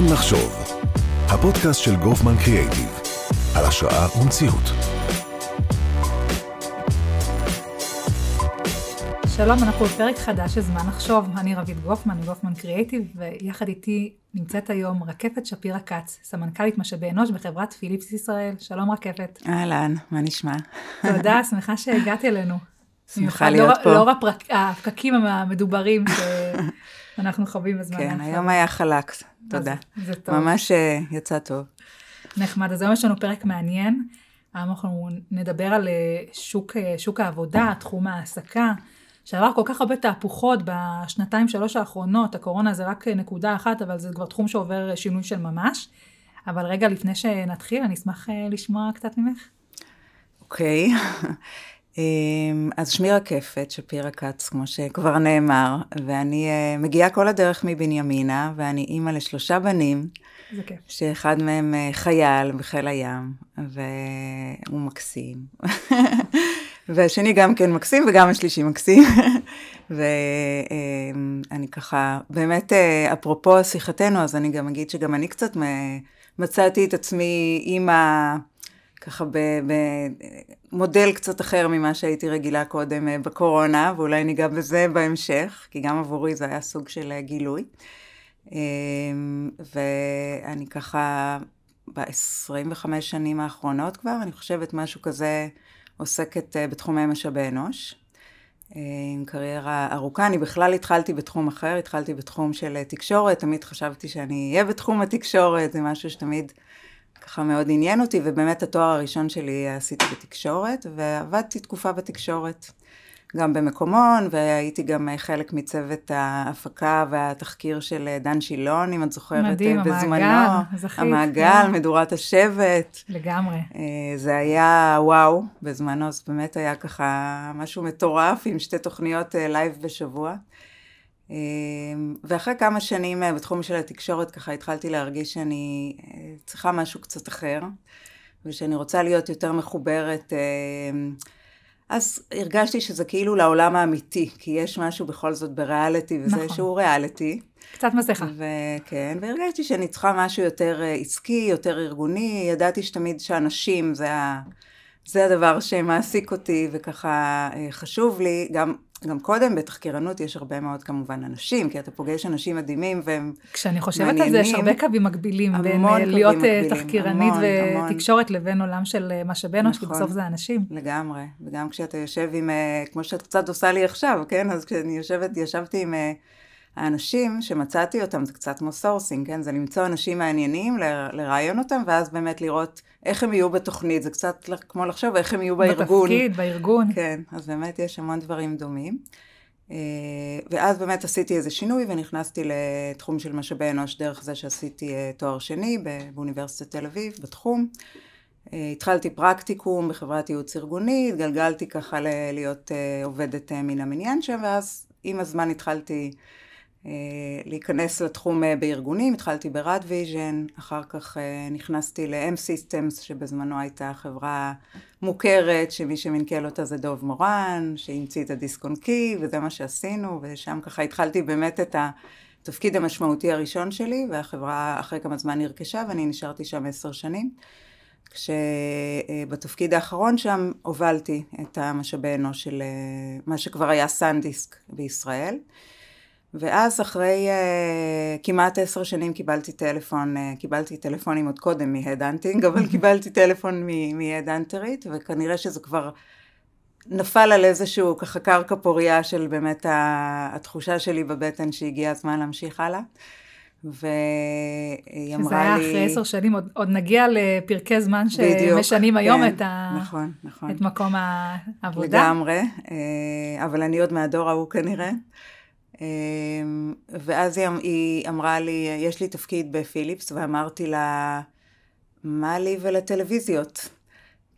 זמן לחשוב, הפודקאסט של גופמן קריאייטיב, על השראה ומציאות. שלום, אנחנו בפרק חדש של זמן לחשוב. אני רבית גופמן, גופמן קריאייטיב, ויחד איתי נמצאת היום רקפת שפירא כץ, סמנכ"לית משאבי אנוש בחברת פיליפס ישראל. שלום רקפת. אהלן, מה נשמע? תודה, שמחה שהגעת אלינו. שמחה להיות פה. לאור הפקקים המדוברים שאנחנו חווים בזמן. כן, היום היה חלק, תודה. זה טוב. ממש יצא טוב. נחמד, אז היום יש לנו פרק מעניין. אנחנו נדבר על שוק העבודה, תחום העסקה, שעבר כל כך הרבה תהפוכות בשנתיים שלוש האחרונות. הקורונה זה רק נקודה אחת, אבל זה כבר תחום שעובר שינוי של ממש. אבל רגע לפני שנתחיל, אני אשמח לשמוע קצת ממך. אוקיי. אז שמי רקפת שפירא כץ, כמו שכבר נאמר, ואני מגיעה כל הדרך מבנימינה, ואני אימא לשלושה בנים, שאחד מהם חייל בחיל הים, והוא מקסים. והשני גם כן מקסים, וגם השלישי מקסים. ואני ככה, באמת, אפרופו שיחתנו, אז אני גם אגיד שגם אני קצת מצאתי את עצמי אימא, ככה במודל קצת אחר ממה שהייתי רגילה קודם בקורונה, ואולי ניגע בזה בהמשך, כי גם עבורי זה היה סוג של גילוי. ואני ככה ב-25 שנים האחרונות כבר, אני חושבת משהו כזה, עוסקת בתחומי משאבי אנוש. עם קריירה ארוכה, אני בכלל התחלתי בתחום אחר, התחלתי בתחום של תקשורת, תמיד חשבתי שאני אהיה בתחום התקשורת, זה משהו שתמיד ככה מאוד עניין אותי, ובאמת התואר הראשון שלי עשיתי בתקשורת, ועבדתי תקופה בתקשורת, גם במקומון, והייתי גם חלק מצוות ההפקה והתחקיר של דן שילון, אם את זוכרת, מדהים, בזמנו. המעגל, זכית. המעגל, מדורת השבט. לגמרי. זה היה וואו, בזמנו, זה באמת היה ככה משהו מטורף, עם שתי תוכניות לייב בשבוע. ואחרי כמה שנים בתחום של התקשורת ככה התחלתי להרגיש שאני צריכה משהו קצת אחר, ושאני רוצה להיות יותר מחוברת, אז הרגשתי שזה כאילו לעולם האמיתי, כי יש משהו בכל זאת בריאליטי, וזה נכון. שהוא ריאליטי. קצת מסכה. וכן, והרגשתי שאני צריכה משהו יותר עסקי, יותר ארגוני, ידעתי שתמיד שאנשים זה הדבר שמעסיק אותי וככה חשוב לי, גם קודם בתחקירנות יש הרבה מאוד כמובן אנשים, כי אתה פוגש אנשים מדהימים והם מעניינים. כשאני חושבת על זה, יש הרבה קווים מקבילים, בין להיות תחקירנית ותקשורת לבין עולם של משאבי אנוש, כי בסוף זה אנשים. לגמרי, וגם כשאתה יושב עם, כמו שאת קצת עושה לי עכשיו, כן? אז כשאני ישבתי עם האנשים שמצאתי אותם, זה קצת כמו סורסינג, כן? זה למצוא אנשים מעניינים, לראיון אותם, ואז באמת לראות איך הם יהיו בתוכנית, זה קצת כמו לחשוב איך הם יהיו בארגון. בתפקיד, בארגון. כן, אז באמת יש המון דברים דומים. ואז באמת עשיתי איזה שינוי, ונכנסתי לתחום של משאבי אנוש, דרך זה שעשיתי תואר שני באוניברסיטת תל אביב, בתחום. התחלתי פרקטיקום בחברת ייעוץ ארגוני, התגלגלתי ככה להיות עובדת מן המניין שם, ואז עם הזמן התחלתי להיכנס לתחום בארגונים, התחלתי ברד ויז'ן, אחר כך נכנסתי ל-M-Systems, שבזמנו הייתה חברה מוכרת, שמי שמנקל אותה זה דוב מורן, שהמציא את הדיסק-און-קי, וזה מה שעשינו, ושם ככה התחלתי באמת את התפקיד המשמעותי הראשון שלי, והחברה אחרי כמה זמן נרכשה, ואני נשארתי שם 10 שנים, כשבתפקיד האחרון שם הובלתי את המשאבי אנוש של מה שכבר היה SanDisk בישראל, ואז אחרי כמעט 10 שנים קיבלתי טלפון עם עוד קודם מהדהנטינג, אבל קיבלתי טלפון מהדהנטרית, וכנראה שזה כבר נפל על איזשהו ככה קרקע פוריה של באמת התחושה שלי בבטן שהגיע הזמן להמשיך הלאה. והיא אמרה לי... שזה היה אחרי 10 שנים, עוד נגיע לפרקי זמן שמשנים היום כן, את, נכון, נכון. את מקום העבודה. לגמרי, אבל אני עוד מהדור ההוא כנראה. ואז היא אמרה לי, יש לי תפקיד בפיליפס, ואמרתי לה, מה לי ולטלוויזיות?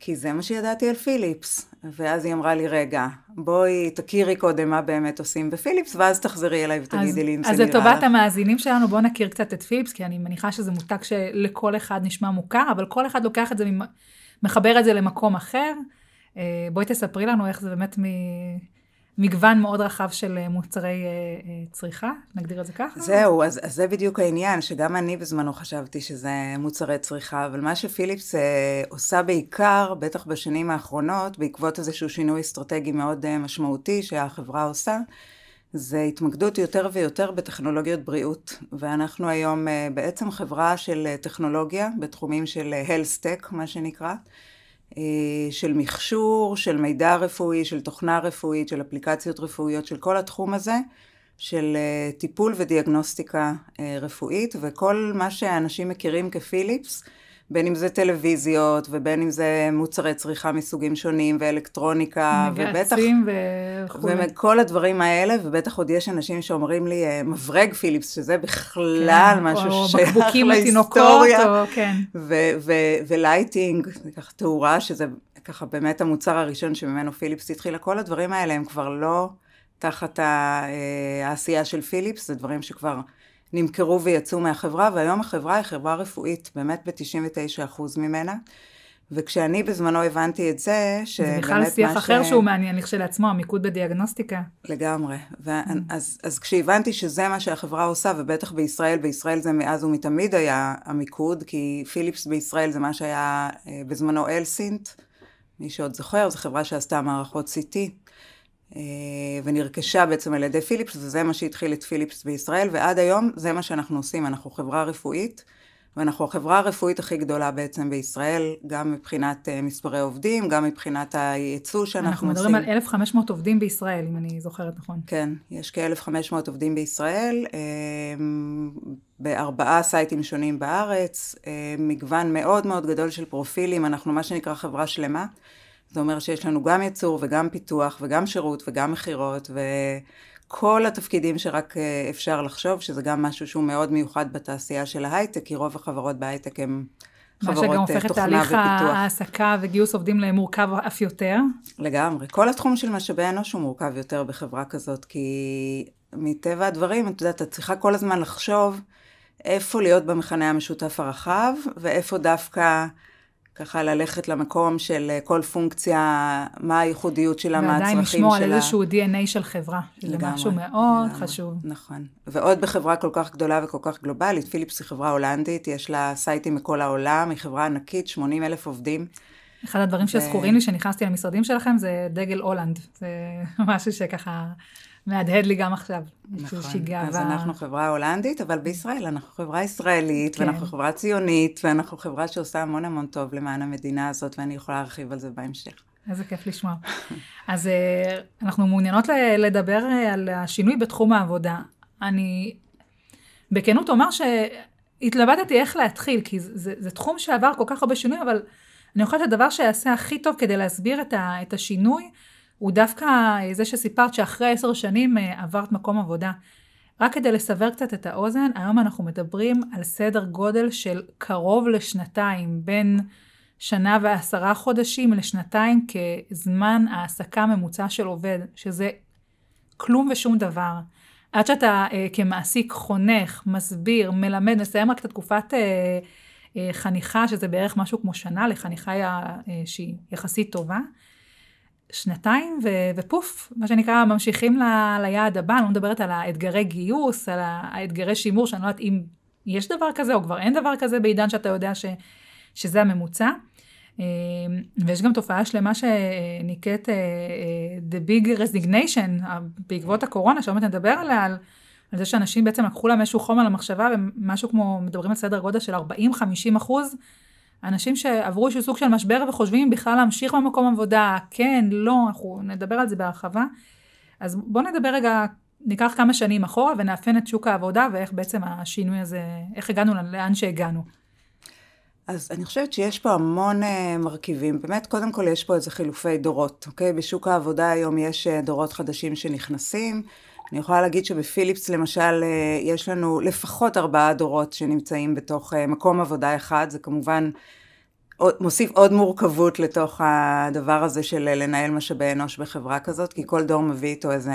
כי זה מה שידעתי על פיליפס. ואז היא אמרה לי, רגע, בואי תכירי קודם מה באמת עושים בפיליפס, ואז תחזרי אליי ותגידי לי אם זה נראה. אז לטובת המאזינים שלנו, בואו נכיר קצת את פיליפס, כי אני מניחה שזה מותג שלכל אחד נשמע מוכר, אבל כל אחד לוקח את זה, מחבר את זה למקום אחר. בואי תספרי לנו איך זה באמת מגוון מאוד רחב של מוצרי צריכה, נגדיר את זה ככה? זהו, אז זה בדיוק העניין, שגם אני בזמנו חשבתי שזה מוצרי צריכה, אבל מה שפיליפס עושה בעיקר, בטח בשנים האחרונות, בעקבות איזשהו שינוי אסטרטגי מאוד משמעותי שהחברה עושה, זה התמקדות יותר ויותר בטכנולוגיות בריאות, ואנחנו היום בעצם חברה של טכנולוגיה, בתחומים של health tech, מה שנקרא, של מכשור, של מידע רפואי, של תוכנה רפואית, של אפליקציות רפואיות, של כל התחום הזה, של טיפול ודיאגנוסטיקה רפואית, וכל מה שאנשים מכירים כפיליפס, בין אם זה טלוויזיות, ובין אם זה מוצרי צריכה מסוגים שונים, ואלקטרוניקה, מגעצים וכו'. וכל הדברים האלה, ובטח עוד יש אנשים שאומרים לי, מברג פיליפס, שזה בכלל כן, משהו שייך להיסטוריה. או, כן. ולייטינג, ככה תאורה, שזה ככה באמת המוצר הראשון שממנו פיליפס התחילה. כל הדברים האלה הם כבר לא תחת העשייה של פיליפס, זה דברים שכבר... נמכרו ויצאו מהחברה, והיום החברה היא חברה רפואית, באמת ב-99% ממנה, וכשאני בזמנו הבנתי את זה, זה בכלל שיח אחר שהוא מעניין כשלעצמו, המיקוד בדיאגנוסטיקה. לגמרי, אז כשהבנתי שזה מה שהחברה עושה, ובטח בישראל, בישראל זה מאז ומתמיד היה המיקוד, כי פיליפס בישראל זה מה שהיה בזמנו אלסינט, מי שעוד זוכר, זו חברה שעשתה מערכות CT, ונרכשה בעצם על ידי פיליפס, וזה מה שהתחיל את פיליפס בישראל, ועד היום זה מה שאנחנו עושים, אנחנו חברה רפואית, ואנחנו החברה הרפואית הכי גדולה בעצם בישראל, גם מבחינת מספרי עובדים, גם מבחינת הייצוא שאנחנו עושים. אנחנו מדברים על 1,500 עובדים בישראל, אם אני זוכרת נכון. כן, יש כ-1,500 עובדים בישראל, ב4 סייטים שונים בארץ, מגוון מאוד מאוד גדול של פרופילים, אנחנו מה שנקרא חברה שלמה, זה אומר שיש לנו גם ייצור וגם פיתוח וגם שירות וגם מחירות וכל התפקידים שרק אפשר לחשוב, שזה גם משהו שהוא מאוד מיוחד בתעשייה של ההייטק, כי רוב החברות בהייטק הן חברות תוכנה ופיתוח. מה שגם הופך את תהליך ההעסקה וגיוס עובדים למורכב אף יותר. לגמרי. כל התחום של משאבי אנוש הוא מורכב יותר בחברה כזאת, כי מטבע הדברים, אתה יודע, אתה צריכה כל הזמן לחשוב איפה להיות במחנה המשותף הרחב ואיפה דווקא... ככה ללכת למקום של כל פונקציה, מה הייחודיות שלה, מה הצרכים שלה. ועדיין לשמור על איזשהו DNA של חברה. לגמרי. זה משהו מאוד חשוב. נכון. ועוד בחברה כל כך גדולה וכל כך גלובלית, פיליפס היא חברה הולנדית, יש לה סייטים מכל העולם, היא חברה ענקית, 80,000 עובדים. אחד הדברים שזכורים לי, שנכנסתי למשרדים שלכם, זה דגל הולנד. זה משהו שככה... מהדהד לי גם עכשיו. נכון, אז אנחנו חברה הולנדית, אבל בישראל אנחנו חברה ישראלית, ואנחנו חברה ציונית, ואנחנו חברה שעושה המון המון טוב למען המדינה הזאת, ואני יכולה להרחיב על זה בהמשך. איזה כיף לשמוע. אז אנחנו מעוניינות לדבר על השינוי בתחום העבודה. אני בכנות אומר שהתלבטתי איך להתחיל, כי זה תחום שעבר כל כך הרבה שינוי, אבל אני חושבת הדבר שיעשה הכי טוב כדי להסביר את השינוי, הוא דווקא זה שסיפרת שאחרי 10 שנים עברת מקום עבודה. רק כדי לסבר קצת את האוזן, היום אנחנו מדברים על סדר גודל של קרוב ל2, בין 1.10 חודשים ל2 כזמן העסקה ממוצע של עובד, שזה כלום ושום דבר. עד שאתה כמעסיק חונך, מסביר, מלמד, נסיים רק את התקופת חניכה, שזה בערך משהו כמו שנה לחניכה שהיא יחסית טובה, 2 ופוף, מה שנקרא, ממשיכים ליעד הבא. אני לא מדברת על האתגרי גיוס, על האתגרי שימור, שאני לא יודעת אם יש דבר כזה או כבר אין דבר כזה, בעידן שאתה יודע שזה הממוצע. ויש גם תופעה שלמה שנקראת The Big Resignation, בעקבות הקורונה, שעומת נדבר עליה, על זה שאנשים בעצם לקחו לה משהו חום על המחשבה, ומשהו כמו, מדברים על סדר גודל של 40-50%, אנשים שעברו איזשהו סוג של משבר וחושבים בכלל להמשיך במקום עבודה, כן, לא, אנחנו נדבר על זה בהרחבה. אז בואו נדבר רגע, ניקח כמה שנים אחורה ונאפן את שוק העבודה ואיך בעצם השינוי הזה, איך הגענו לאן שהגענו. אז אני חושבת שיש פה המון מרכיבים. באמת, קודם כל יש פה איזה חילופי דורות, אוקיי? בשוק העבודה היום יש דורות חדשים שנכנסים. אני יכולה להגיד שבפיליפס למשל יש לנו לפחות 4 דורות שנמצאים בתוך מקום עבודה אחד, זה כמובן מוסיף עוד מורכבות לתוך הדבר הזה של לנהל משאבי אנוש בחברה כזאת, כי כל דור מביא איתו איזה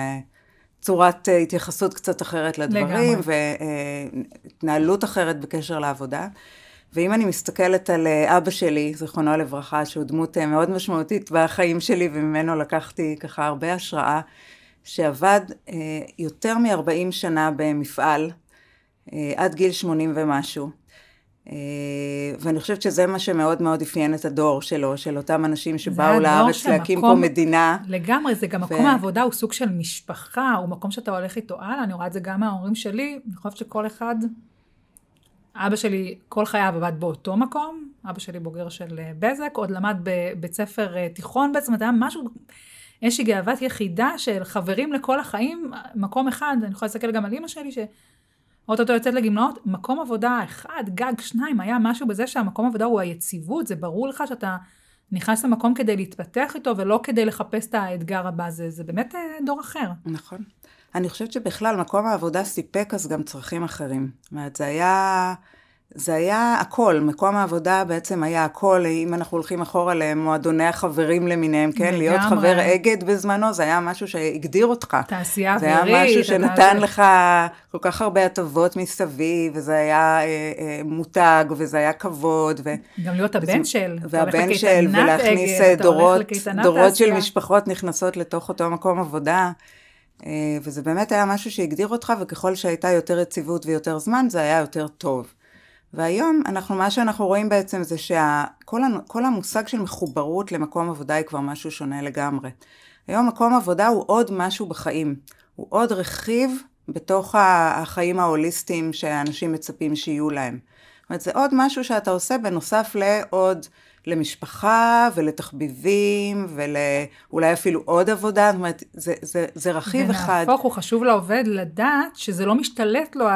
צורת התייחסות קצת אחרת לדברים, והתנהלות אחרת בקשר לעבודה. ואם אני מסתכלת על אבא שלי, זכרונו לברכה, שהוא דמות מאוד משמעותית בחיים שלי, וממנו לקחתי ככה הרבה השראה, שעבד יותר מ-40 שנה במפעל, עד גיל 80 ומשהו. ואני חושבת שזה מה שמאוד מאוד אפיין את הדור שלו, של אותם אנשים שבאו לארץ להקים פה מדינה. לגמרי, זה גם מקום העבודה, הוא סוג של משפחה, הוא מקום שאתה הולך איתו הלאה, אני רואה את זה גם מההורים שלי, אני חושבת שכל אחד, אבא שלי כל חייו עבד באותו מקום, אבא שלי בוגר של בזק, עוד למד בבית ספר תיכון בעצם, אתה יודע, משהו, איזושהי גאוות יחידה של חברים לכל החיים, מקום אחד, אני יכולה להסתכל גם על אמא שלי ש... אותו יוצאת לגמלאות, מקום עבודה אחד, גג, שניים, היה משהו בזה שהמקום עבודה הוא היציבות, זה ברור לך שאתה נכנס למקום כדי להתפתח איתו, ולא כדי לחפש את האתגר הבא, זה באמת דור אחר. נכון. אני חושבת שבכלל מקום העבודה סיפק אז גם צרכים אחרים. זאת אומרת, זה היה הכל, מקום העבודה בעצם היה הכל, אם אנחנו הולכים אחורה למועדוני החברים למיניהם, כן, להיות חבר אגד בזמנו, זה היה משהו שהגדיר אותך. תעשייה אווירית. זה היה משהו שנתן לך כל כך הרבה הטבות מסביב, וזה היה מותג, וזה היה כבוד. גם להיות הבן של. והבן של, ולהכניס דורות של משפחות נכנסות לתוך אותו מקום עבודה. וזה באמת היה משהו שהגדיר אותך, וככל שהייתה יותר יציבות ויותר זמן, זה היה יותר טוב. והיום מה שאנחנו רואים בעצם זה כל המושג של מחוברות למקום עבודה היא כבר משהו שונה לגמרי. היום מקום עבודה הוא עוד משהו בחיים, הוא עוד רכיב בתוך החיים ההוליסטיים שאנשים מצפים שיהיו להם. זאת אומרת, זה עוד משהו שאתה עושה בנוסף למשפחה ולתחביבים ואולי אפילו עוד עבודה, זאת אומרת, זה רכיב אחד. ונהפוך, הוא חשוב לעובד לדעת שזה לא משתלט לו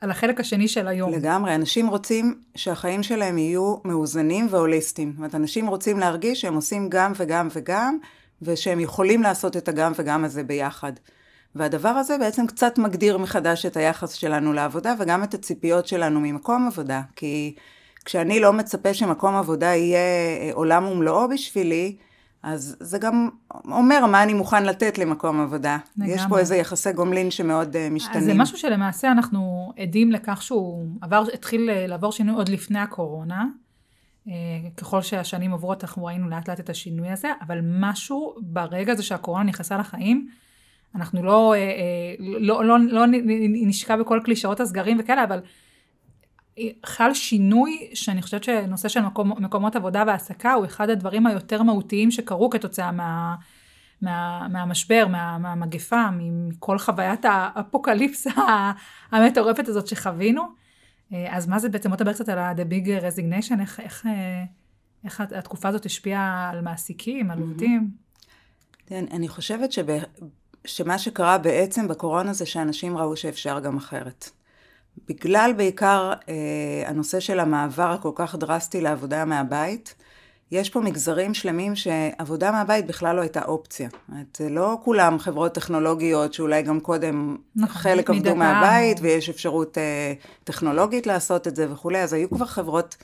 על החלק השני של היום. לגמרי, אנשים רוצים שהחיים שלהם יהיו מאוזנים והוליסטיים. זאת אומרת, אנשים רוצים להרגיש שהם עושים גם וגם וגם, ושהם יכולים לעשות את הגם וגם הזה ביחד. והדבר הזה בעצם קצת מגדיר מחדש את היחס שלנו לעבודה, וגם את הציפיות שלנו ממקום עבודה. כי כשאני לא מצפה שמקום עבודה יהיה עולם ומלואו בשבילי, אז זה גם אומר מה אני מוכן לתת למקום עבודה. לגמרי. יש פה איזה יחסי גומלין שמאוד משתנים. אז זה משהו שלמעשה אנחנו עדים לכך שהוא התחיל לעבור שינוי עוד לפני הקורונה. ככל שהשנים עוברות אנחנו ראינו לאט לאט את השינוי הזה, אבל משהו ברגע הזה שהקורונה נכנסה לחיים, אנחנו לא נשקע בכל קלישאות הסגרים וכאלה, אבל חל שינוי שאני חושבת שנושא של מקומות עבודה והעסקה הוא אחד הדברים היותר מהותיים שקרו כתוצאה מהמשבר, מהמגפה, מכל חוויית האפוקליפסה המטורפת הזאת שחווינו. אז מה זה בעצם, עוד דבר קצת על The Big Resignation, איך התקופה הזאת השפיעה על מעסיקים, על עובדים? אני חושבת שמה שקרה בעצם בקורונה זה שאנשים ראו שאפשר גם אחרת. בגלל בעיקר הנושא של המעבר הכל כך דרסטי לעבודה מהבית, יש פה מגזרים שלמים שעבודה מהבית בכלל לא הייתה אופציה. זה לא כולם חברות טכנולוגיות שאולי גם קודם חלק עבדו מהבית, ויש אפשרות טכנולוגית לעשות את זה וכולי, אז היו כבר חברות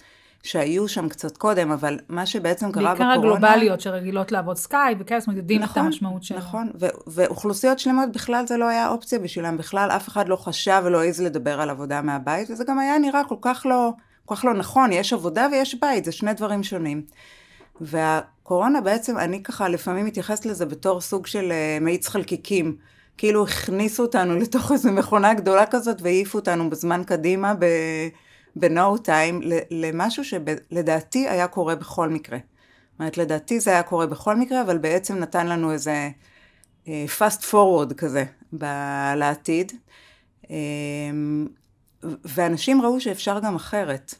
שהיו שם קצת קודם, אבל מה שבעצם קרה בקורונה... בעיקר הגלובליות שרגילות לעבוד סקאי, וכאלה מתדדים את המשמעות שלנו. נכון, ואוכלוסיות שלמות בכלל זה לא היה אופציה בשבילם, בכלל אף אחד לא חשב ולא העז לדבר על עבודה מהבית, וזה גם היה נראה כל כך לא נכון, יש עבודה ויש בית, זה שני דברים שונים. והקורונה בעצם, אני ככה לפעמים מתייחסת לזה בתור סוג של מאיץ חלקיקים, כאילו הכניסו אותנו לתוך איזו מכונה גדולה כזאת, והעיפו אותנו בזמן קדימה ב-no time, למשהו שלדעתי היה קורה בכל מקרה. זאת אומרת, לדעתי זה היה קורה בכל מקרה, אבל בעצם נתן לנו איזה fast forward כזה לעתיד. ואנשים ראו שאפשר גם אחרת.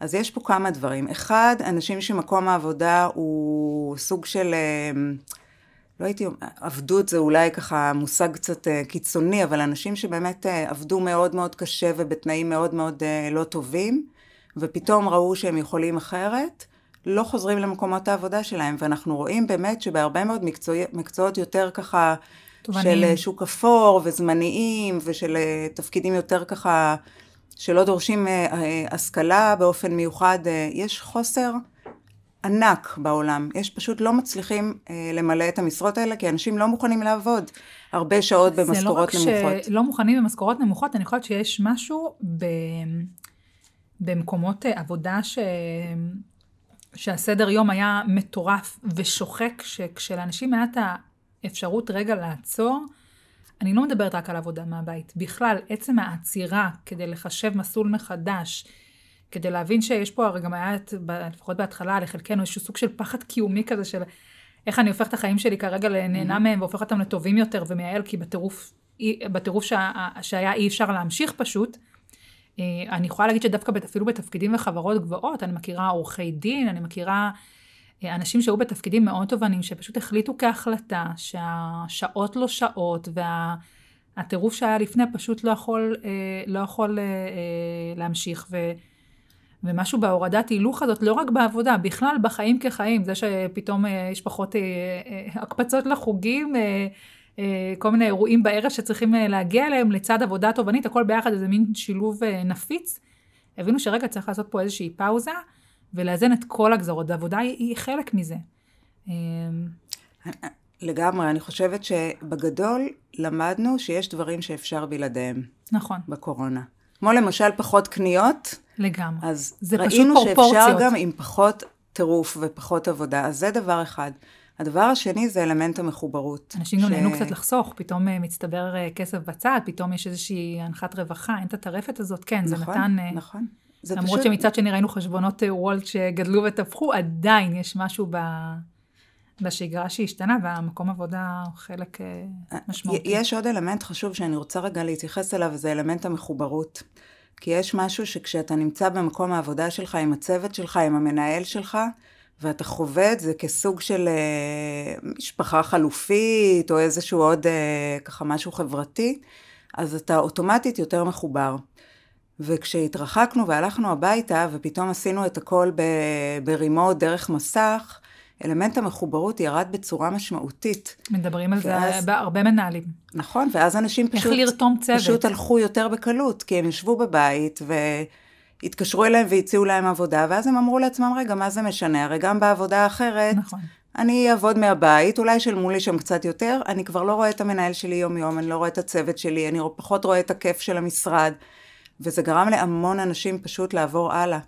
אז יש פה כמה דברים. אחד, אנשים שמקום העבודה הוא סוג של... עבדות זה אולי ככה מושג קצת קיצוני, אבל אנשים שבאמת עבדו מאוד מאוד קשה ובתנאים מאוד מאוד לא טובים, ופתאום ראו שהם יכולים אחרת, לא חוזרים למקומות העבודה שלהם, ואנחנו רואים באמת שבהרבה מאוד מקצועות יותר ככה של שוק אפור וזמניים, ושל תפקידים יותר ככה שלא דורשים השכלה באופן מיוחד, יש חוסר ענק בעולם. יש פשוט לא מצליחים למלא את המשרות האלה, כי אנשים לא מוכנים לעבוד הרבה שעות במשכורות נמוכות. זה לא רק שלא מוכנים במשכורות נמוכות, אני חושבת שיש משהו במקומות עבודה שהסדר יום היה מטורף ושוחק, שכשלאנשים היה אפשרות רגע לעצור, אני לא מדברת רק על עבודה מהבית. בכלל, עצם העצירה כדי לחשב מסלול מחדש, כדי להבין שיש פה הרגמיית, לפחות בהתחלה, לחלקנו, איזשהו סוג של פחד קיומי כזה של איך אני הופך את החיים שלי כרגע לנהנה מהם, והופך אותם לטובים יותר ומייעל, כי בטירוף שהיה אי אפשר להמשיך פשוט. אני יכולה להגיד שדווקא אפילו בתפקידים וחברות גבוהות, אני מכירה עורכי דין, אני מכירה אנשים שהיו בתפקידים מאוד תובנים, שפשוט החליטו כהחלטה שהשעות לא שעות, והטירוף שהיה לפני פשוט לא יכול להמשיך, ומשהו בהורדת הילוך הזאת, לא רק בעבודה, בכלל בחיים כחיים, זה שפתאום יש פחות הקפצות לחוגים, כל מיני אירועים בערב שצריכים להגיע אליהם, לצד עבודה תובנית, הכל ביחד, איזה מין שילוב נפיץ. הבינו שרגע צריך לעשות פה איזושהי פאוזה, ולאזן את כל הגזרות. העבודה היא חלק מזה. לגמרי, אני חושבת שבגדול למדנו שיש דברים שאפשר בלעדיהם. נכון. בקורונה. כמו למשל פחות קניות. לגמרי. אז ראינו שאפשר גם עם פחות טירוף ופחות עבודה. אז זה דבר אחד. הדבר השני זה אלמנט המחוברות. אנשים גם נהנו קצת לחסוך, פתאום מצטבר כסף בצד, פתאום יש איזושהי הנחת רווחה, אין את הטרפת הזאת, כן, זה נתן... נכון. למרות שמצד שני ראינו חשבונות וולט שגדלו וטפחו, עדיין יש משהו בשגרה שהשתנה, והמקום עבודה הוא חלק משמעותי. יש עוד אלמנט חשוב שאני רוצה רגע להתייחס אליו, וזה אלמנט המחוברות. כי יש משהו שכשאתה נמצא במקום העבודה שלך, עם הצוות שלך, עם המנהל שלך, ואתה חווה את זה כסוג של משפחה חלופית, או איזשהו עוד ככה משהו חברתי, אז אתה אוטומטית יותר מחובר. וכשהתרחקנו והלכנו הביתה, ופתאום עשינו את הכל ברימות דרך מסך, אלמנט המחוברות ירד בצורה משמעותית. מדברים על זה בהרבה מנהלים. נכון, ואז אנשים פשוט הלכו יותר בקלות, כי הם ישבו בבית התקשרו אליהם והציעו להם עבודה, ואז הם אמרו לעצמם, רגע, מה זה משנה? הרי גם בעבודה אחרת, נכון. אני אעבוד מהבית, אולי שלמו לי שם קצת יותר, אני כבר לא רואה את המנהל שלי יום-יום, אני לא רואה את הצוות שלי, אני פחות רואה את הכיף של המשרד, וזה גרם להמון אנשים פשוט לעבור הלאה.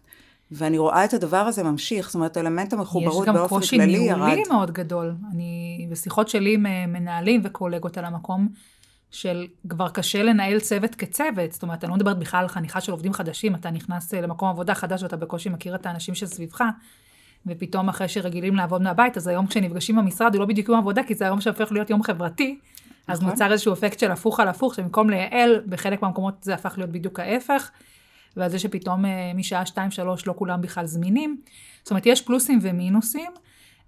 ואני רואה את הדבר הזה ממשיך, זאת אומרת, אלמנט המחוברות באופן כללי ירד. יש גם קושי ניהולי מאוד גדול. אני בשיחות שלי מנהלים וקולגות על המקום, של כבר קשה לנהל צוות כצוות, זאת אומרת, אני לא מדברת בכלל על חניכה של עובדים חדשים, אתה נכנס למקום עבודה חדש, ואתה בקושי מכיר את האנשים שסביבך, ופתאום אחרי שרגילים לעבוד מהבית, אז היום כשנפגשים במשרד, הוא לא בדיוק יום עבודה, כי זה היום שהופך להיות יום חברתי, אז נוצר איזשהו אפקט של הפוך על הפוך, שבמקום לייעל, בחלק מהמקומות זה הפך להיות בדיוק ההפך, ועל זה שפתאום משעה 2-3 לא כולם בכלל זמינים, זאת אומרת, יש פלוסים ומינוסים,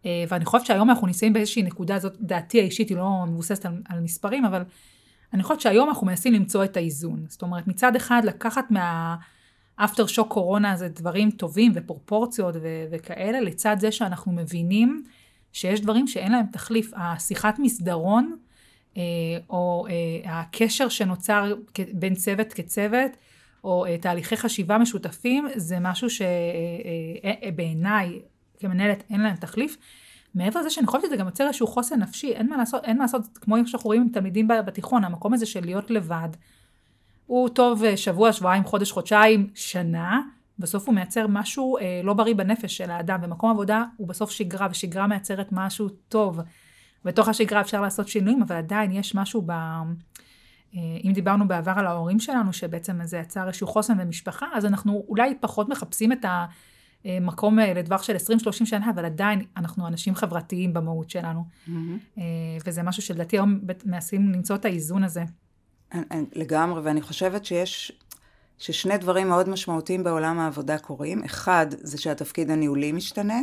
ואני חושב שהיום אנחנו ניסים באיזושהי נקודה, זאת דעתי האישית, היא לא מבוססת על מספרים, אבל אני חושבת שהיום אנחנו מנסים למצוא את האיזון. זאת אומרת, מצד אחד, לקחת מהאפטר שוק קורונה הזה דברים טובים ופרופורציות וכאלה, לצד זה שאנחנו מבינים שיש דברים שאין להם תחליף. השיחת מסדרון, או הקשר שנוצר בין צוות כצוות, או תהליכי חשיבה משותפים, זה משהו שבעיניי, כמנהלת, אין להם תחליף. מעבר לזה שאני חושבת שזה גם יוצר איזשהו חוסן נפשי, אין מה לעשות, כמו שאנחנו רואים עם תלמידים בתיכון, המקום הזה של להיות לבד, הוא טוב שבוע, שבועיים, חודש, חודשיים, שנה, בסוף הוא מייצר משהו לא בריא בנפש של האדם, ומקום עבודה הוא בסוף שגרה, ושגרה מייצרת משהו טוב, בתוך השגרה אפשר לעשות שינויים, אבל עדיין יש משהו, אם דיברנו בעבר על ההורים שלנו, שבעצם זה יצר איזשהו חוסן במשפחה, אז אנחנו אולי פחות מחפשים את מקום לדווח של 20-30 שנה, אבל עדיין אנחנו אנשים חברתיים במהות שלנו. וזה משהו שלדעתי היום מנסים למצוא את האיזון הזה. לגמרי, ואני חושבת ששני דברים מאוד משמעותיים בעולם העבודה קורים. אחד, זה שהתפקיד הניהולי משתנה,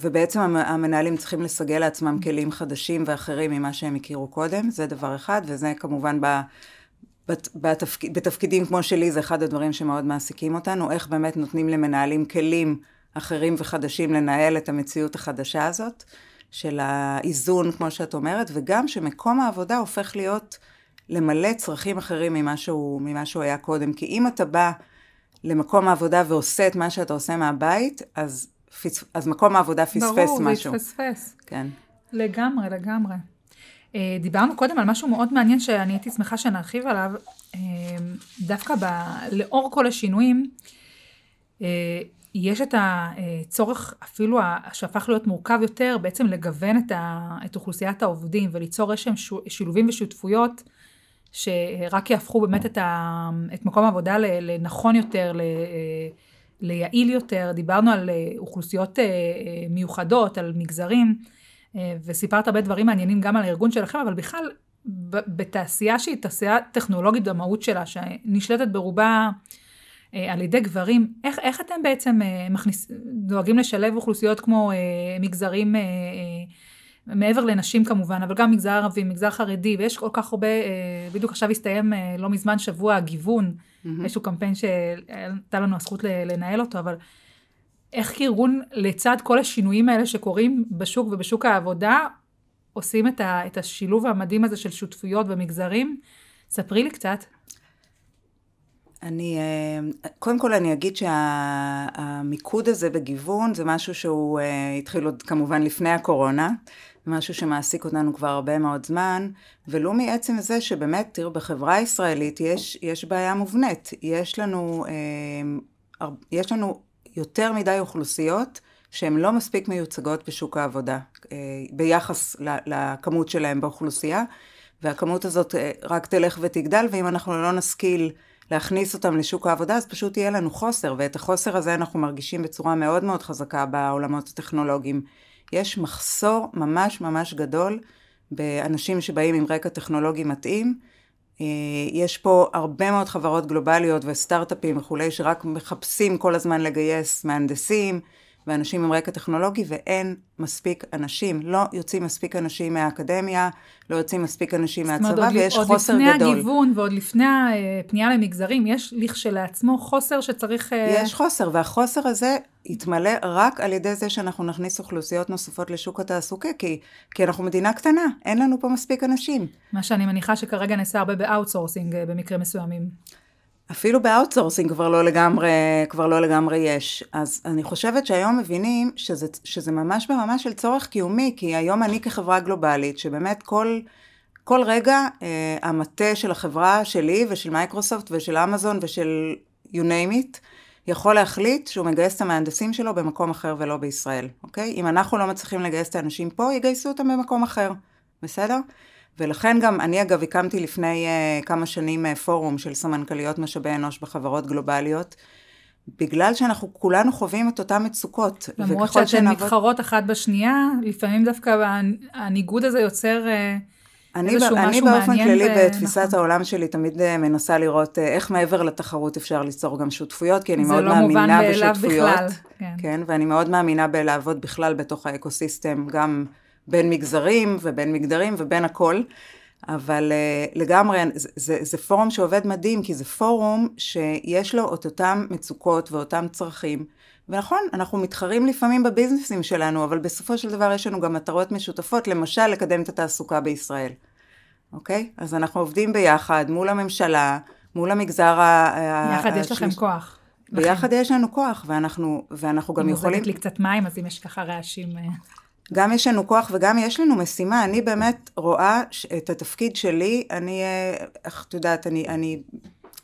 ובעצם המנהלים צריכים לסגל לעצמם כלים חדשים ואחרים ממה שהם הכירו קודם, זה דבר אחד, וזה כמובן בתפקידים כמו שלי, זה אחד הדברים שמאוד מעסיקים אותנו, איך באמת נותנים למנהלים כלים אחרים וחדשים לנהל את המציאות החדשה הזאת, של האיזון, כמו שאת אומרת, וגם שמקום העבודה הופך להיות למלא צרכים אחרים ממה שהוא היה קודם. כי אם אתה בא למקום העבודה ועושה את מה שאתה עושה מהבית, אז מקום העבודה פספס משהו. ברור, זה פספס. כן. לגמרי, לגמרי. דיברנו קודם על משהו מאוד מעניין שאני הייתי שמחה שנרחיב עליו, דווקא לאור כל השינויים, יש את הצורך אפילו שהפך להיות מורכב יותר, בעצם לגוון את אוכלוסיית העובדים וליצור רשם שילובים ושותפויות שרק יהפכו באמת את מקום העבודה לנכון יותר, ליעיל יותר. דיברנו על אוכלוסיות מיוחדות, על מגזרים, וסיפרת הרבה דברים מעניינים גם על הארגון שלכם, אבל בכלל בתעשייה שהיא תעשייה טכנולוגית במהות שלה, שנשלטת ברובה על ידי גברים, איך אתם בעצם דואגים לשלב אוכלוסיות כמו מגזרים, מעבר לנשים כמובן, אבל גם מגזר ערבי, מגזר חרדי, ויש כל כך הרבה, בדיוק עכשיו הסתיים לא מזמן שבוע הגיוון, איזשהו קמפיין שהייתה לנו הזכות לנהל אותו, אבל איך כארגון לצד כל השינויים האלה שקורים בשוק ובשוק העבודה, עושים את השילוב המדהים הזה של שותפויות ומגזרים? ספרי לי קצת. אני, קודם כל אני אגיד שהמיקוד הזה בגיוון זה משהו שהוא התחיל עוד כמובן לפני הקורונה, משהו שמעסיק אותנו כבר הרבה מאוד זמן, ולא מעצם זה שבאמת, תראו, בחברה הישראלית יש בעיה מובנית, יש לנו יותר מדי אוכלוסיות שהן לא מספיק מיוצגות בשוק העבודה, ביחס לכמות שלהם באוכלוסייה, והכמות הזאת רק תלך ותגדל, ואם אנחנו לא נשכיל להכניס אותם לשוק העבודה, אז פשוט יהיה לנו חוסר, ואת החוסר הזה אנחנו מרגישים בצורה מאוד מאוד חזקה בעולמות הטכנולוגיים. יש מחסור ממש ממש גדול באנשים שבאים עם רקע טכנולוגי מתאים. יש פה הרבה מאוד חברות גלובליות וסטארט-אפים וכולי, שרק מחפשים כל הזמן לגייס מהנדסים ואנשים עם רקע טכנולוגי, ואין מספיק אנשים, לא יוצאים מספיק אנשים מהאקדמיה, לא יוצאים מספיק אנשים מהצבא, ויש חוסר גדול. עוד לפני הגיוון ועוד לפני הפנייה למגזרים, יש לכשלעצמו חוסר שצריך... יש חוסר, והחוסר הזה יתמלא רק על ידי זה שאנחנו נכניס אוכלוסיות נוספות לשוק התעסוקה, כי אנחנו מדינה קטנה, אין לנו פה מספיק אנשים. מה שאני מניחה שכרגע נעשה הרבה באוטסורסינג במקרים מסוימים. אפילו באוטסורסינג כבר לא לגמרי יש. אז אני חושבת שהיום מבינים שזה ממש ממש של צורך קיומי, כי היום אני כחברה גלובלית, שבאמת כל רגע המטה של החברה שלי ושל מייקרוסופט ושל אמזון ושל you name it, יכול להחליט שהוא מגייס את המהנדסים שלו במקום אחר ולא בישראל, אוקיי? אם אנחנו לא מצליחים לגייס את האנשים פה, יגייסו אותם במקום אחר, בסדר? ולכן גם אני אגב הקמתי לפני כמה שנים פורום של סמנכליות משאבי אנוש בחברות גלובליות, בגלל שאנחנו כולנו חווים את אותן מצוקות. למרות שאתן מתחרות אחת בשנייה, לפעמים דווקא הניגוד הזה יוצר איזשהו משהו מעניין. אני באופן כללי בתפיסת העולם שלי תמיד מנסה לראות איך מעבר לתחרות אפשר ליצור גם שותפויות, כי אני מאוד מאמינה בשותפויות. כן, ואני מאוד מאמינה בלעבוד בכלל בתוך האקוסיסטם, גם בין מגזרים ובין מגדרים ובין הכל, אבל לגמרי זה פורום שעובד מדהים, כי זה פורום שיש לו את אותם מצוקות ואותם צרכים, ונכון, אנחנו מתחרים לפעמים בביזנסים שלנו, אבל בסופו של דבר יש לנו גם מטרות משותפות, למשל לקדם את התעסוקה בישראל, אוקיי? אז אנחנו עובדים ביחד, מול הממשלה, מול המגזר יחד יש לכם כוח. ביחד יש לנו כוח, ואנחנו גם יכולים... אני מוזגת לי קצת מים, אז אם יש ככה רעשים... גם יש לנו כוח וגם יש לנו משימה. אני באמת רואה את התפקיד שלי, אני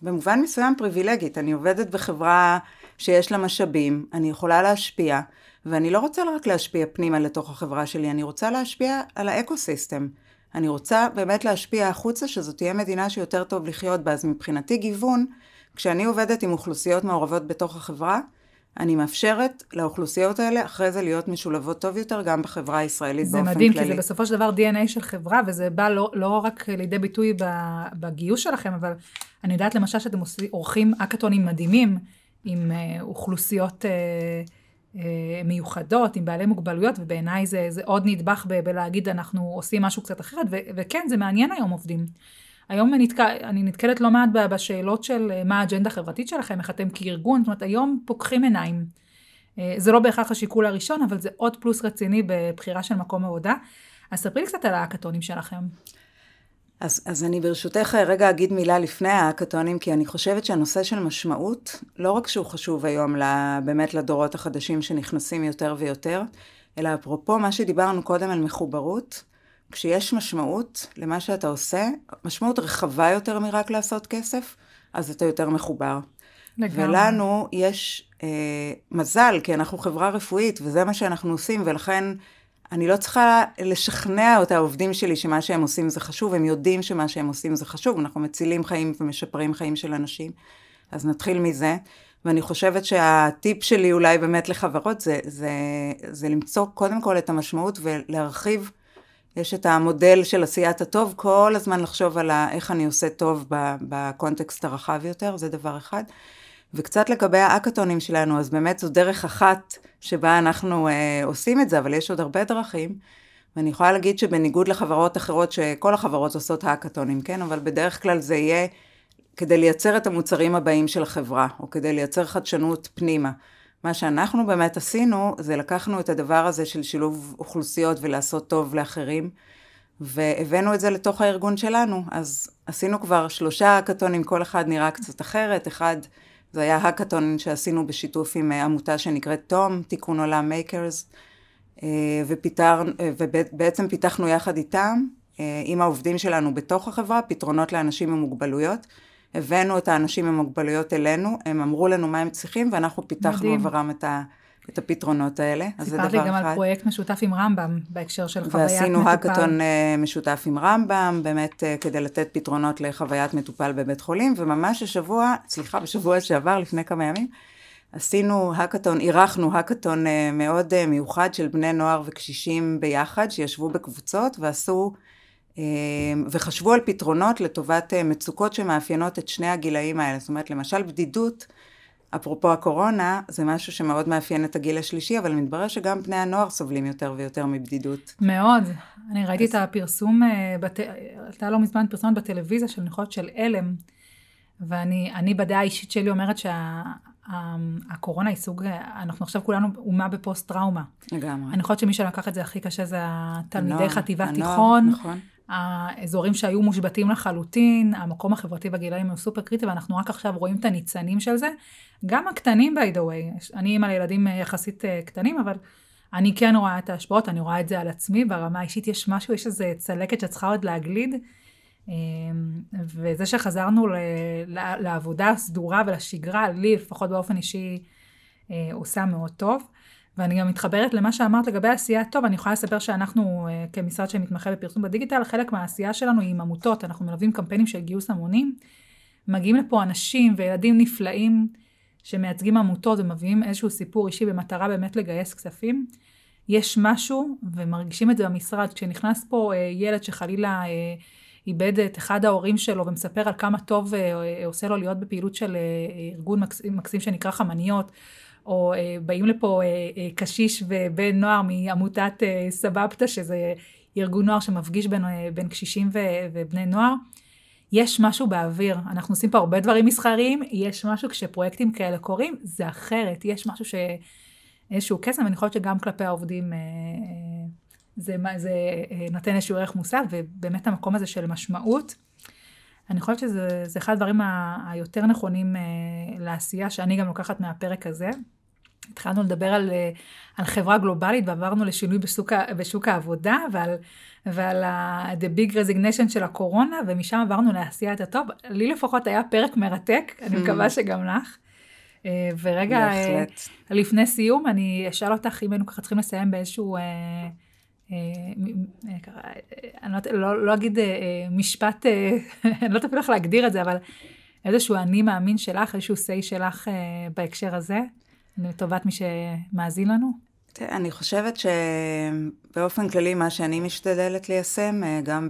במובן מסוים פריבילגית, אני עובדת בחברה שיש לה משאבים, אני יכולה להשפיע, ואני לא רוצה רק להשפיע פנימה לתוך החברה שלי, אני רוצה להשפיע על האקוסיסטם. אני רוצה באמת להשפיע החוצה, שזאת תהיה מדינה שיותר טוב לחיות בה. אז מבחינתי גיוון, כשאני עובדת עם אוכלוסיות מעורבות בתוך החברה, אני מאפשרת לאוכלוסיות האלה אחרי זה להיות משולבות טוב יותר גם בחברה הישראלית באופן כללי. זה מדהים, כי זה בסופו של דבר DNA של חברה, וזה בא לא רק לידי ביטוי בגיוס שלכם, אבל אני יודעת למשל שאתם עורכים אקטונים מדהימים, עם אוכלוסיות מיוחדות, עם בעלי מוגבלויות, ובעיניי זה עוד נדבך בלהגיד אנחנו עושים משהו קצת אחרת, וכן, זה מעניין היום עובדים. היום אני נתקלת לא מעט בשאלות של מה האג'נדה החברתית שלכם, איך אתם כארגון, זאת אומרת, היום פוקחים עיניים. זה לא בהכרח השיקול הראשון, אבל זה עוד פלוס רציני בבחירה של מקום עבודה. אז ספרי לי קצת על האקטונים שלכם. אז אני ברשותך רגע אגיד מילה לפני האקטונים, כי אני חושבת שהנושא של משמעות, לא רק שהוא חשוב היום באמת לדורות החדשים שנכנסים יותר ויותר, אלא אפרופו מה שדיברנו קודם על מחוברות, כשיש משמעות למה שאתה עושה, משמעות רחבה יותר מרק לעשות כסף, אז אתה יותר מחובר. לגמרי. ולנו יש מזל, כי אנחנו חברה רפואית, וזה מה שאנחנו עושים, ולכן אני לא צריכה לשכנע את העובדים שלי שמה שהם עושים זה חשוב, הם יודעים שמה שהם עושים זה חשוב, אנחנו מצילים חיים ומשפרים חיים של אנשים, אז נתחיל מזה. ואני חושבת שהטיפ שלי אולי באמת לחברות זה למצוא קודם כל את המשמעות ולהרחיב. יש את המודל של עשיית הטוב, כל הזמן לחשוב על איך אני עושה טוב בקונטקסט הרחב יותר, זה דבר אחד. וקצת לגבי האקטונים שלנו, אז באמת זו דרך אחת שבה אנחנו עושים את זה, אבל יש עוד הרבה דרכים, ואני יכולה להגיד שבניגוד לחברות אחרות, שכל החברות עושות האקטונים, כן? אבל בדרך כלל זה יהיה כדי לייצר את המוצרים הבאים של החברה, או כדי לייצר חדשנות פנימה. מה שאנחנו באמת עשינו, זה לקחנו את הדבר הזה של שילוב אוכלוסיות ולעשות טוב לאחרים, והבאנו את זה לתוך הארגון שלנו. אז עשינו כבר 3 האקטונים, כל אחד נראה קצת אחרת. אחד, זה היה האקטון שעשינו בשיתוף עם עמותה שנקראת תום, תיקון עולם מייקרס, ובעצם פיתחנו יחד איתם, עם העובדים שלנו בתוך החברה, פתרונות לאנשים עם מוגבלויות. הבאנו את האנשים עם מוגבלויות אלינו, הם אמרו לנו מה הם צריכים, ואנחנו פיתחנו עברם את הפתרונות האלה. סיפרת לי גם אחד. על פרויקט משותף עם רמב"ם, בהקשר של חוויית מטופל. ועשינו האקטון משותף עם רמב"ם, באמת כדי לתת פתרונות לחוויית מטופל בבית חולים, וממש בשבוע שעבר, לפני כמה ימים, אירחנו האקטון מאוד מיוחד של בני נוער וקשישים ביחד, שישבו בקבוצות ועשו וחשבו על פתרונות לטובת מצוקות שמאפיינות את שני הגילאים האלה. זאת אומרת, למשל בדידות, אפרופו הקורונה, זה משהו שמאוד מאפיין את הגיל השלישי, אבל מתברר שגם בני הנוער סובלים יותר ויותר מבדידות. מאוד. אני ראיתי את הפרסום, עלתה לא מזמן פרסומת בטלוויזיה של נכות של אלם, ואני בדעה האישית שלי אומרת שהקורונה היא סוג, אנחנו עכשיו כולנו אומה בפוסט טראומה. לגמרי. אני חושבת שמי שלקח את זה הכי קשה זה התלמידי חטיבה תיכון. נכון. האזורים שהיו מושבתים לחלוטין, המקום החברתי בגילאים הוא סופר קריטי, ואנחנו רק עכשיו רואים את הניצנים של זה, גם הקטנים by the way, אני אימא לילדים יחסית קטנים, אבל אני כן רואה את ההשפעות, אני רואה את זה על עצמי, ברמה האישית יש משהו, יש איזה צלקת שצריכה עוד להגליד, וזה שחזרנו לעבודה הסדורה ולשגרה, לי לפחות באופן אישי עושה מאוד טוב, ואני גם מתחברת למה שאמרת לגבי העשייה טוב, אני יכולה לספר שאנחנו כמשרד שמתמחה בפרסום בדיגיטל, חלק מהעשייה שלנו היא עם עמותות, אנחנו מלווים קמפיינים של גיוס המונים, מגיעים לפה אנשים וילדים נפלאים שמייצגים עמותות ומביאים איזשהו סיפור אישי במטרה באמת לגייס כספים, יש משהו ומרגישים את זה במשרד, כשנכנס פה ילד שחלילה איבד את אחד ההורים שלו ומספר על כמה טוב עושה לו להיות בפעילות של ארגון מקסים שנקרא חמניות, או באים לפה קשיש ובן נוער מעמותת סבבתא, שזה ארגון נוער שמפגיש בין קשישים ובני נוער, יש משהו באוויר, אנחנו עושים פה הרבה דברים מסחריים, יש משהו כשפרויקטים כאלה קורים, זה אחרת, יש משהו איזשהו קסם, ואני חושבת שגם כלפי העובדים זה נותן איזשהו ערך מוסף, ובאמת המקום הזה של משמעות, אני חושבת שזה אחד הדברים היותר נכונים לעשייה, שאני גם לוקחת מהפרק הזה. התחלנו לדבר על חברה גלובלית, ועברנו לשינוי בשוק העבודה, ועל the big resignation של הקורונה, ומשם עברנו לעשייה את הטוב. לי לפחות היה פרק מרתק, אני מקווה שגם לך. ורגע, לפני סיום, אני אשאל אותך, אם היינו ככה צריכים לסיים באיזשהו אני לא אגיד משפט, אני לא תפעיל לך להגדיר את זה, אבל איזשהו אני מאמין שלך, איזשהו סי שלך בהקשר הזה, לטובת מי שמאזין לנו. אני חושבת שבאופן כללי מה שאני משתדלת ליישם, גם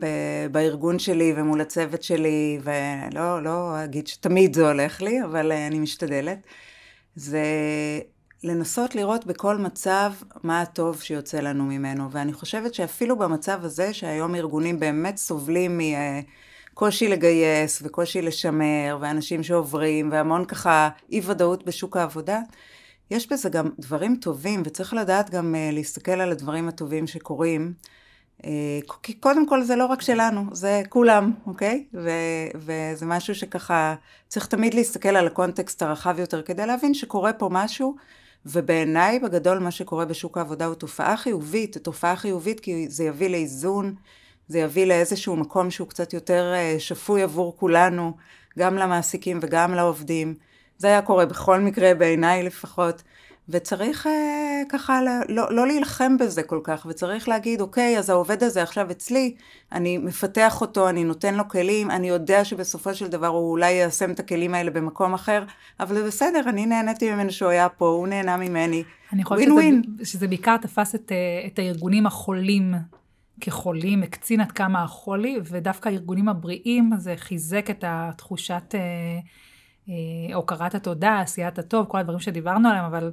בארגון שלי ומול הצוות שלי, ולא אגיד שתמיד זה הולך לי, אבל אני משתדלת, זה לנסות לראות בכל מצב מה הטוב שיוצא לנו ממנו, ואני חושבת שאפילו במצב הזה שהיום ארגונים באמת סובלים מקושי לגייס וקושי לשמר ואנשים שעוברים והמון ככה אי ודאות בשוק העבודה, יש בזה גם דברים טובים וצריך לדעת גם להסתכל על הדברים הטובים שקורים, כי קודם כל זה לא רק שלנו, זה כולם, אוקיי? וזה משהו שככה צריך תמיד להסתכל על הקונטקסט הרחב יותר כדי להבין שקורה פה משהו, ובעיניי בגדול מה שקורה בשוק העבודה הוא תופעה חיובית, כי זה יביא לאיזון, זה יביא לאיזשהו מקום שהוא קצת יותר שפוי עבור כולנו, גם למעסיקים וגם לעובדים, זה היה קורה בכל מקרה, בעיניי לפחות, וצריך ככה לא להילחם בזה כל כך, וצריך להגיד, אוקיי, אז העובד הזה עכשיו אצלי, אני מפתח אותו, אני נותן לו כלים, אני יודע שבסופו של דבר הוא אולי יעשם את הכלים האלה במקום אחר, אבל זה בסדר, אני נהניתי ממנו שהוא היה פה, הוא נהנה ממני. אני חושבת שזה בעיקר תפס את הארגונים החולים כחולים, הקצין עד כמה החולי, ודווקא הארגונים הבריאים, זה חיזק את התחושת הוקרת התודה, עשיית הטוב, כל הדברים שדיברנו עליהם, אבל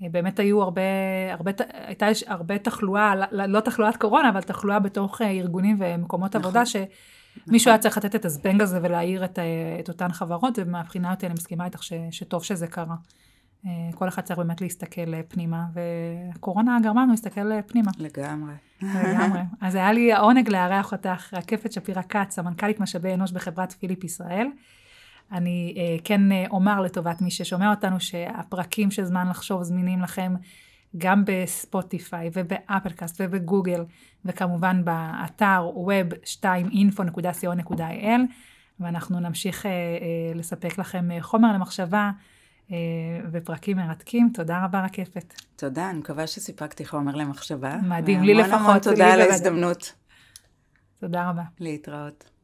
באמת היו הייתה הרבה תחלואה, לא תחלואת קורונה, אבל תחלואה בתוך ארגונים ומקומות עבודה, שמישהו היה צריך לתת את הזבנג הזה ולהעיר את אותן חברות, ומהבחינה אותי אני מסכימה איתך שטוב שזה קרה. כל אחד צריך באמת להסתכל פנימה, וקורונה גרמה לנו להסתכל פנימה. לגמרי. אז היה לי העונג לארח אותך, רקפת שפירא כץ, סמנכ"לית משאבי אנוש בחברת פיליפ ישראל. אני כן אומר לטובת מי ששומע אותנו, שהפרקים של זמן לחשוב זמינים לכם גם בספוטיפיי ובאפלקאסט ובגוגל, וכמובן באתר web2info.co.il, ואנחנו נמשיך לספק לכם חומר למחשבה ופרקים מרתקים. תודה רבה רקפת. תודה, אני מקווה שסיפקתי חומר למחשבה. מדהים, לי לפחות. תודה על ההזדמנות. תודה רבה. להתראות.